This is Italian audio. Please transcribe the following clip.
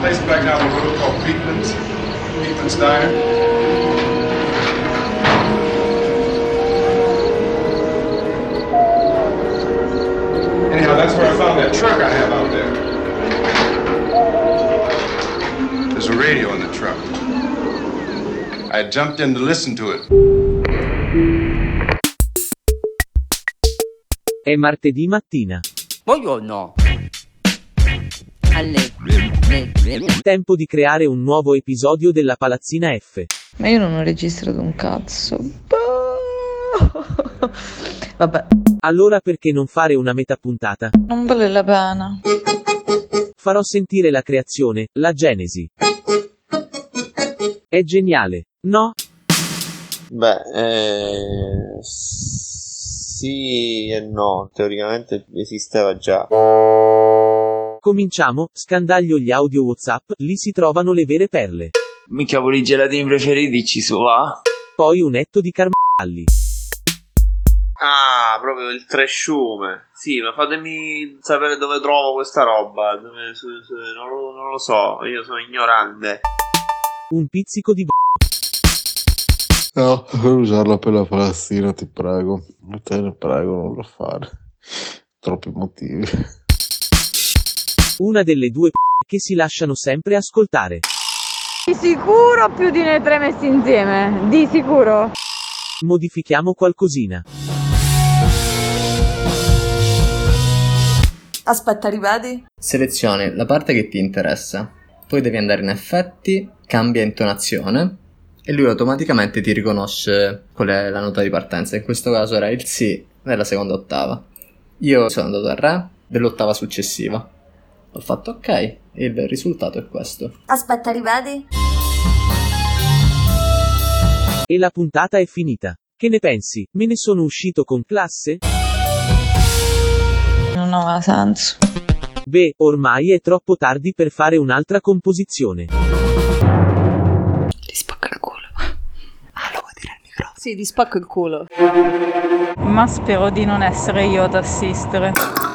Place back now with what we call Beekman's Diner. Anyhow, that's where I found that truck I have out there. There's a radio in the truck. I jumped in to listen to it. È martedì mattina. Buongiorno. Tempo di creare un nuovo episodio della Palazzina F. Ma io non ho registrato un cazzo. Vabbè. Allora perché non fare una metà puntata? Non vale la pena. Farò sentire la creazione, la genesi. È geniale, no? Sì e no, teoricamente esisteva già. Cominciamo, scandaglio gli audio WhatsApp, lì si trovano le vere perle. Mica pure i gelatini preferiti ci sono. Poi un etto di carmalli. Ah, proprio il tresciume. Sì, ma fatemi sapere dove trovo questa roba. Non lo so, io sono ignorante. Un pizzico di no, per usarla per la palazzina, ti prego. Te ne prego, non lo fare. Troppi motivi. Una delle due che si lasciano sempre ascoltare. Di sicuro più di noi tre messi insieme, di sicuro. Modifichiamo qualcosina. Aspetta, arrivati? Selezioni la parte che ti interessa. Poi devi andare in effetti, cambia intonazione e lui automaticamente ti riconosce qual è la nota di partenza. In questo caso era il Si nella seconda ottava. Io sono andato al Re dell'ottava successiva. Ho fatto ok, il risultato è questo. Aspetta, arrivati? E la puntata è finita. Che ne pensi? Me ne sono uscito con classe? Non ha senso. Beh, ormai è troppo tardi per fare un'altra composizione. Ti spacca il culo. Ah, lo vuoi dire al microfono? Sì, ti spacco il culo. Ma spero di non essere io ad assistere.